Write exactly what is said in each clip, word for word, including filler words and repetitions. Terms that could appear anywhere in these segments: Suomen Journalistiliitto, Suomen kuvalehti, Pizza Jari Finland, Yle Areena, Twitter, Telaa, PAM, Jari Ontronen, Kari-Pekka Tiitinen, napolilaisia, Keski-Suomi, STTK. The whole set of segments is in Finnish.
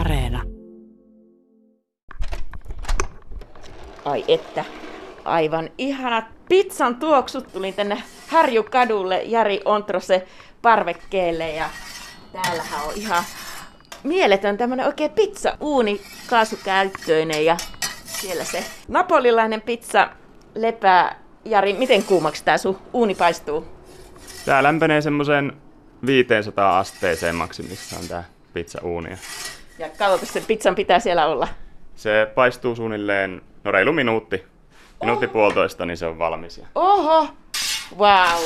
Areena. Ai että, aivan ihanat pizzan tuoksut. Tulin tänne Harjukadulle Jari Ontrosen parvekkeelle ja täällähän on ihan mieletön tämmönen oikein pizzauuni kaasukäyttöinen ja siellä se napolilainen pizza lepää. Jari, miten kuumaksi tää sun uuni paistuu? Tää lämpenee semmoiseen viiteensataan asteeseen maksimissaan tää pizzauunia. Ja kauanko sen pizzan pitää siellä olla? Se paistuu suunnilleen no reilu minuutti. Minuutti Oho. puolitoista, niin se on valmis. Oho! Vau! Wow.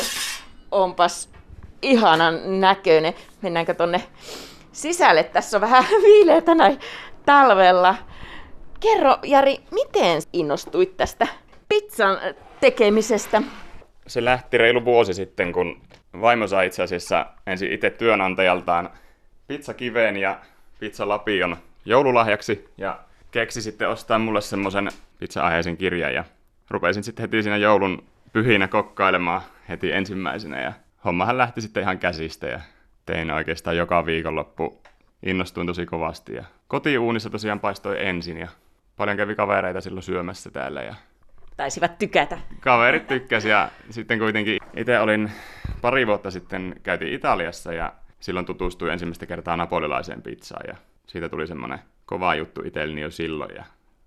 Onpas ihanan näköinen. Mennäänkö tonne sisälle? Tässä on vähän viileätä näin talvella. Kerro, Jari, miten innostuit tästä pizzan tekemisestä? Se lähti reilu vuosi sitten, kun vaimo sai itse asiassa ensin itse työnantajaltaan pizzakiveen ja pizzalapion joululahjaksi ja keksi sitten ostaa mulle semmoisen pizza-aiheisen kirjan ja rupesin sitten heti siinä joulun pyhinä kokkailemaan heti ensimmäisenä ja hommahan lähti sitten ihan käsistä ja tein oikeastaan joka viikonloppu. Innostuin tosi kovasti ja kotiuunissa tosiaan paistoi ensin ja paljon kävi kavereita silloin syömässä täällä ja taisivat tykätä. Kaverit tykkäsi ja sitten kuitenkin itse olin pari vuotta sitten käytiin Italiassa ja silloin tutustuin ensimmäistä kertaa napolilaiseen pizzaan ja siitä tuli semmoinen kova juttu itselleni jo silloin ja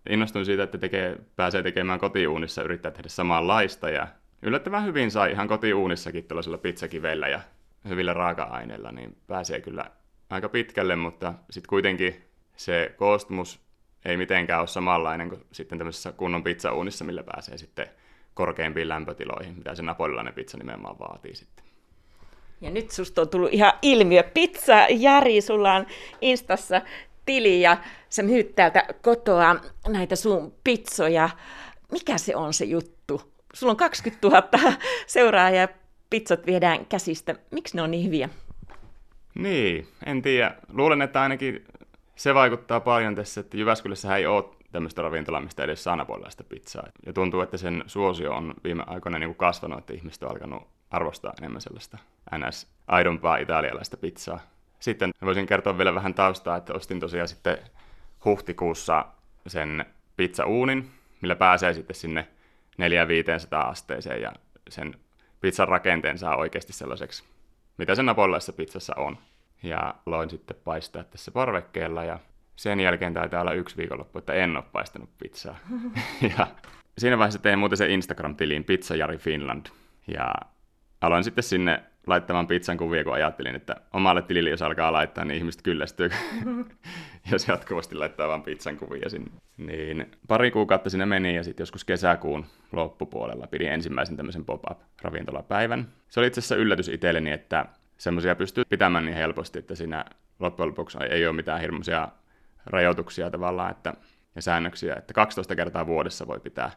innostuin siitä, että tekee, pääsee tekemään kotiuunissa, yrittää tehdä samanlaista ja yllättävän hyvin sai ihan kotiuunissakin tuollaisella pizzakivellä ja hyvillä raaka-aineilla, niin pääsee kyllä aika pitkälle, mutta sitten kuitenkin se koostumus ei mitenkään ole samanlainen kuin sitten tämmöisessä kunnon pizzauunissa, millä pääsee sitten korkeampiin lämpötiloihin, mitä se napolilainen pizza nimenomaan vaatii sitten. Ja nyt susta on tullut ihan ilmiö. Pizza Jari, sulla on Instassa tili ja sä myyt täältä kotoa näitä sun pizzoja. Mikä se on se juttu? Sulla on kaksikymmentätuhatta seuraajaa ja pizzat viedään käsistä. Miksi ne on niin hyviä? Niin, en tiedä. Luulen, että ainakin se vaikuttaa paljon tässä, että Jyväskylässä ei ole tämmöistä ravintolaa, mistä edes saa napolilaista pizzaa. Ja tuntuu, että sen suosio on viime aikoina niin kuin kasvanut, että ihmiset on alkanut arvostaa enemmän sellaista ns-aidompaa italialaista pizzaa. Sitten voisin kertoa vielä vähän taustaa, että ostin tosiaan sitten huhtikuussa sen pizzauunin, millä pääsee sitten sinne neljästä viiteensataan asteeseen ja sen pizzan rakenteen saa oikeasti sellaiseksi, mitä se napolilaisessa pizzassa on. Ja loin sitten paistaa tässä parvekkeella ja sen jälkeen taitaa olla yksi viikonloppu, että en ole paistanut pizzaa. Ja siinä vaiheessa tein muuten sen Instagram-tiliin Pizza Jari Finland ja aloin sitten sinne laittamaan pizzan kuvia, kun ajattelin, että omalle tilille jos alkaa laittaa, niin ihmiset kyllästyy, jos jatkuvasti laittaa vaan pizzan kuvia sinne. Niin pari kuukautta siinä meni ja sitten joskus kesäkuun loppupuolella pidin ensimmäisen tämmöisen pop-up-ravintolapäivän. Se oli itse asiassa yllätys itselleni, että semmoisia pystyy pitämään niin helposti, että siinä loppujen lopuksi ei ole mitään hirmuisia rajoituksia tavallaan että, ja säännöksiä, että kaksitoista kertaa vuodessa voi pitää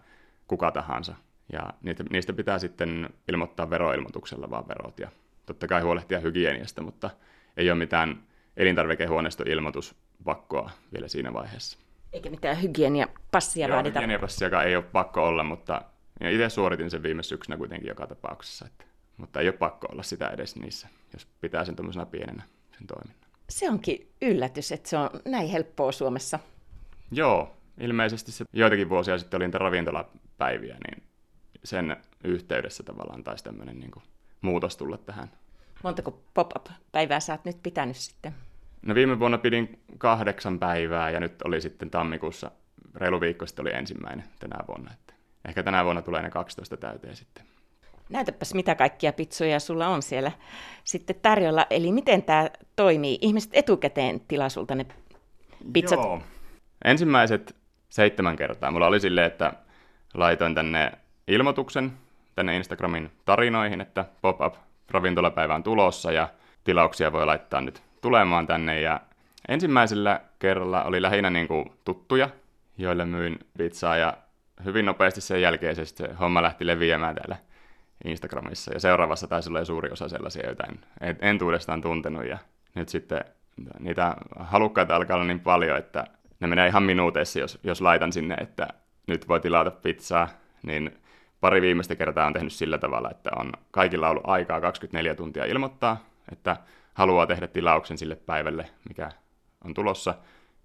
kuka tahansa. Ja niitä, niistä pitää sitten ilmoittaa veroilmoituksella vaan verot ja totta kai huolehtia hygieniasta, mutta ei ole mitään elintarvikehuoneistoilmoituspakkoa vielä siinä vaiheessa. Eikä mitään hygieniapassia Joo, vaadita. Hygieniapassiakaan ei ole pakko olla, mutta itse suoritin sen viime syksynä kuitenkin joka tapauksessa, että, mutta ei ole pakko olla sitä edes niissä, jos pitää sen tuollaisena pienenä sen toiminnan. Se onkin yllätys, että se on näin helppoa Suomessa. Joo, ilmeisesti se joitakin vuosia sitten oli niitä ravintolapäiviä, niin sen yhteydessä tavallaan taisi tämmöinen niin kuin muutos tulla tähän. Montako pop-up-päivää sä oot nyt pitänyt sitten? No viime vuonna pidin kahdeksan päivää ja nyt oli sitten tammikuussa, reilu viikko sitten oli ensimmäinen tänä vuonna. Että ehkä tänä vuonna tulee ne kaksitoista täyteen sitten. Näytäpäs mitä kaikkia pizzoja sulla on siellä sitten tarjolla. Eli miten tämä toimii? Ihmiset etukäteen tilaa sulta ne pizzat? Joo. Ensimmäiset seitsemän kertaa. Mulla oli silleen, että laitoin tänne ilmoituksen tänne Instagramin tarinoihin, että pop-up ravintolapäivä on tulossa ja tilauksia voi laittaa nyt tulemaan tänne. Ja ensimmäisellä kerralla oli lähinnä niin kuin tuttuja, joille myin pizzaa ja hyvin nopeasti sen jälkeen se, se homma lähti leviämään täällä Instagramissa. Ja seuraavassa taisi olla suuri osa sellaisia, joita en entuudestaan tuntenut ja nyt sitten niitä halukkaita alkaa olla niin paljon, että ne menee ihan minuuteissa, jos, jos laitan sinne, että nyt voi tilata pizzaa, niin pari viimeistä kertaa on tehnyt sillä tavalla, että on kaikilla ollut aikaa kaksikymmentäneljä tuntia ilmoittaa, että haluaa tehdä tilauksen sille päivälle, mikä on tulossa.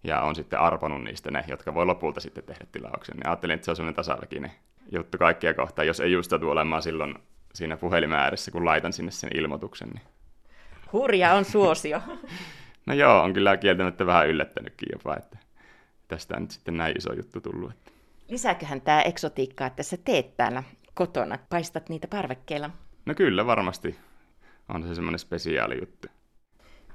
ja on sitten arponut niistä ne, jotka voi lopulta sitten tehdä tilauksen. Niin ajattelin, että se on sellainen tasaväkinen juttu kaikkia kohtaan, jos ei just tule olemaan silloin siinä puhelimen ääressä, kun laitan sinne sen ilmoituksen. Niin. Hurja on suosio. No joo, on kyllä kieltämättä vähän yllättänytkin jopa, että tästä on nyt sitten näin iso juttu tullut. Että. Lisääköhän tämä eksotiikkaa, että sä teet täällä kotona, paistat niitä parvekkeilla? No kyllä, varmasti on se semmoinen spesiaali juttu.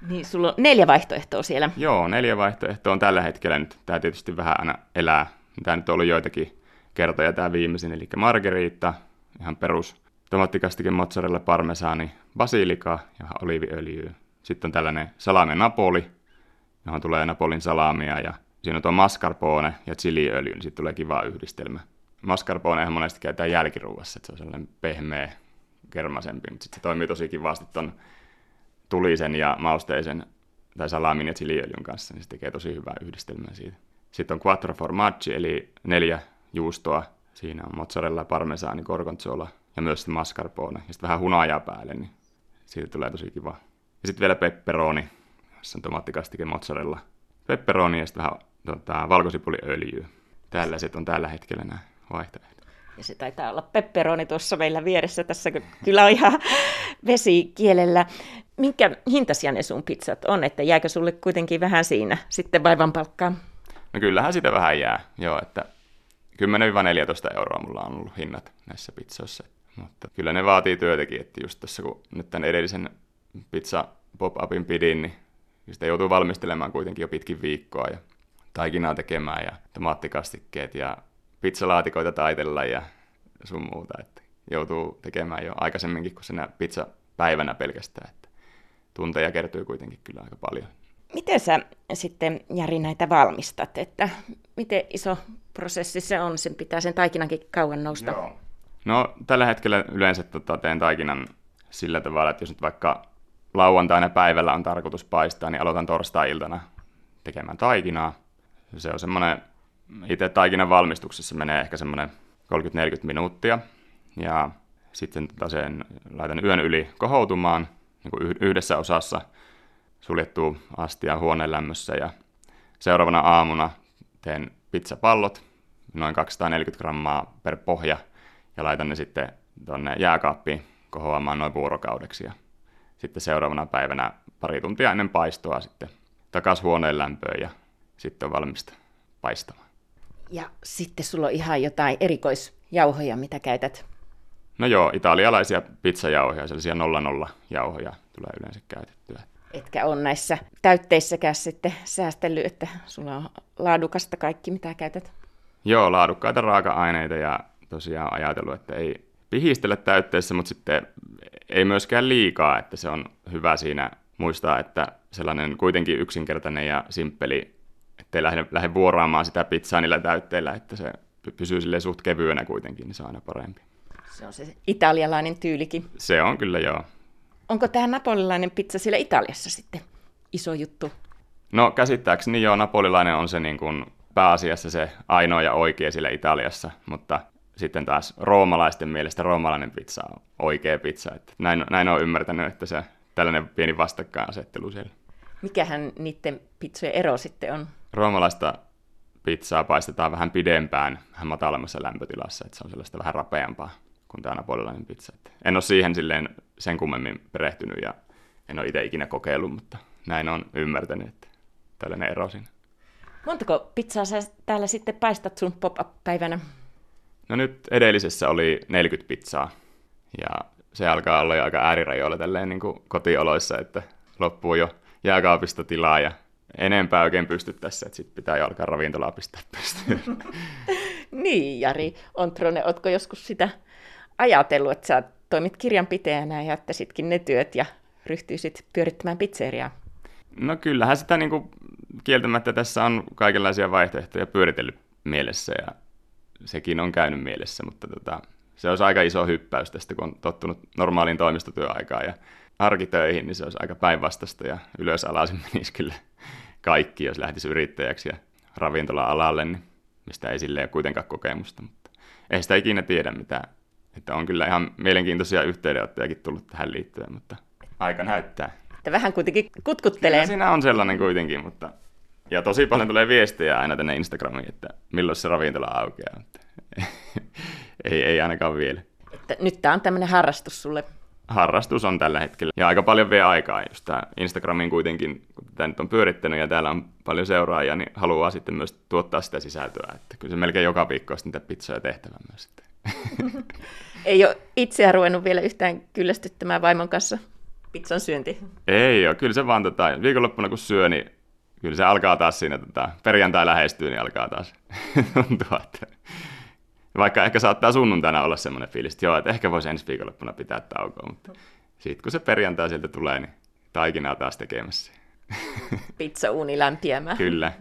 Niin, sulla on neljä vaihtoehtoa siellä. Joo, neljä vaihtoehtoa on tällä hetkellä nyt. Tämä tietysti vähän aina elää. Tämä nyt on ollut joitakin kertoja tämä viimeisin, eli margherita, ihan perus tomaattikastike, mozzarella, parmesaani, basilikaa ja oliiviöljyä. Sitten on tällainen salame napoli, johon tulee napolin salamia ja siinä on tuo mascarpone ja chiliöljy, niin siitä tulee kiva yhdistelmä. Mascarponehan monesti käytetään jälkiruuassa, että se on sellainen pehmeä, kermasempi, mutta sitten se toimii tosi kivasti tuon tulisen ja mausteisen tai salamin ja chiliöljyn kanssa, niin se tekee tosi hyvää yhdistelmää siitä. Sitten on quattro formaggi, eli neljä juustoa. Siinä on mozzarella, parmesaani, gorgonzola ja myös sitten mascarpone. Ja sitten vähän hunajaa päälle, niin siitä tulee tosi kiva. Ja sitten vielä pepperoni, jossa on tomaattikastike, mozzarella, pepperoni ja sitten vähän tota, valkosipuliöljyä. Tällaiset on tällä hetkellä nämä vaihtoehdot. Ja se taitaa olla pepperoni tuossa meillä vieressä, tässä kyllä on ihan vesikielellä. Minkä hintaisia ne sun pizzat on, että jääkö sulle kuitenkin vähän siinä sitten vaivan palkkaa? No kyllähän sitä vähän jää, joo, että kymmenen neljätoista euroa mulla on ollut hinnat näissä pizzoissa. Mutta kyllä ne vaatii työtäkin, että just tässä kun nyt tämän edellisen pizza pop-upin pidin, niin sitä joutuu valmistelemaan kuitenkin jo pitkin viikkoa ja taikinaa tekemään ja tomaattikastikkeet ja pizzalaatikoita taitella ja sun muuta. Että joutuu tekemään jo aikaisemminkin kuin senä pizzapäivänä pelkästään. Että tunteja kertyy kuitenkin kyllä aika paljon. Miten sä sitten, Jari, näitä valmistat? Että miten iso prosessi se on? Sen pitää sen taikinankin kauan nousta. Joo. No tällä hetkellä yleensä tota, teen taikinan sillä tavalla, että jos nyt vaikka lauantaina päivällä on tarkoitus paistaa, niin aloitan torstai-iltana tekemään taikinaa. Se on semmoinen, itse taikinan valmistuksessa menee ehkä semmoinen kolmekymmentä neljäkymmentä minuuttia. Ja sitten tota sen laitan yön yli kohoutumaan niin kuin yhdessä osassa suljettua astia huoneen lämmössä. Ja seuraavana aamuna teen pizzapallot, noin kaksisataaneljäkymmentä grammaa per pohja, ja laitan ne sitten tuonne jääkaappiin kohoamaan noin vuorokaudeksi. Ja sitten seuraavana päivänä pari tuntia ennen paistoa sitten takaisin huoneen lämpöön ja sitten on valmista paistamaan. Ja sitten sulla on ihan jotain erikoisjauhoja, mitä käytät? No joo, italialaisia pizzajauhoja, sellaisia nolla nolla jauhoja tulee yleensä käytettyä. Etkä ole näissä täytteissäkään sitten säästellyt, että sulla on laadukasta kaikki, mitä käytät? Joo, laadukkaita raaka-aineita ja tosiaan ajatellut, että ei pihistellä täytteissä, mutta sitten ei myöskään liikaa, että se on hyvä siinä muistaa, että sellainen kuitenkin yksinkertainen ja simppeli, ettei lähde, lähde vuoraamaan sitä pizzaa niillä täytteillä, että se pysyy silleen suht kevyenä kuitenkin, niin se on aina parempi. Se on se italialainen tyylikin. Se on kyllä, joo. Onko tämä napolilainen pizza siellä Italiassa sitten iso juttu? No käsittääkseni joo, napolilainen on se niin kuin pääasiassa se ainoa ja oikea siellä Italiassa, mutta sitten taas roomalaisten mielestä roomalainen pizza on oikea pizza. Että näin, näin olen ymmärtänyt, että se tällainen pieni vastakkainasettelu siellä. Mikähän niiden pizzojen ero sitten on? Roomalaista pizzaa paistetaan vähän pidempään, vähän matalammassa lämpötilassa, että se on sellaista vähän rapeampaa kuin tämä napolilainen pizza. Että en ole siihen silleen sen kummemmin perehtynyt ja en ole itse ikinä kokeillut, mutta näin olen ymmärtänyt, että tällainen ero siinä. Montako pizzaa sä täällä sitten paistat sun pop-up-päivänä? No nyt edellisessä oli neljäkymmentä pizzaa, ja se alkaa olla jo aika äärirajoilla tälleen niin kuin kotioloissa, että loppuu jo jääkaapista tilaa, ja enempää oikein pysty tässä, että sitten pitää jo alkaa ravintolaa pistää pystyyn. Niin, Jari Ontronen, ootko joskus sitä ajatellut, että sä toimit kirjanpitäjänä ja jättäisitkin ne työt ja ryhtyisit pyörittämään pizzeriaa? No kyllähän sitä niin kuin kieltämättä tässä on kaikenlaisia vaihtoehtoja pyöritellyt mielessä, ja sekin on käynyt mielessä, mutta tota, se olisi aika iso hyppäys tästä, kun on tottunut normaaliin toimistotyöaikaan ja arkitöihin, niin se olisi aika päinvastaista ja ylösalaisin menisi kyllä kaikki, jos lähtisi yrittäjäksi ja ravintola-alalle, niin mistä ei silleen kuitenkaan kokemusta, mutta ei sitä ikinä tiedä mitään. Että on kyllä ihan mielenkiintoisia yhteydenottojakin tullut tähän liittyen, mutta aika näyttää. Että vähän kuitenkin kutkuttelee. Kyllä siinä on sellainen kuitenkin, mutta Ja tosi paljon tulee viestejä aina tänne Instagramiin, että milloin se ravintola aukeaa. ei, ei ainakaan vielä. Että nyt tämä on tämmöinen harrastus sulle. Harrastus on tällä hetkellä. Ja aika paljon vie aikaa, jos tämä Instagramiin kuitenkin, kun tämä nyt on pyörittänyt ja täällä on paljon seuraajia, niin haluaa sitten myös tuottaa sitä sisältöä. Että kyllä se melkein joka viikko on niitä pitsoja tehtävä myös sitten. Ei ole itseä ruvennut vielä yhtään kyllästyttämään vaimon kanssa pitsan syönti. Ei ole, kyllä se vaan tota, viikonloppuna kun syö, niin kyllä se alkaa taas siinä, tota, perjantai lähestyy, niin alkaa taas tuntua, että vaikka ehkä saattaa sunnuntaina olla semmoinen fiilis, että joo, että ehkä voisi ensi viikonloppuna pitää taukoa, mutta sitten kun se perjantai sieltä tulee, niin taikinaa taas tekemässä. Pizza uuni lämpiämään. Kyllä.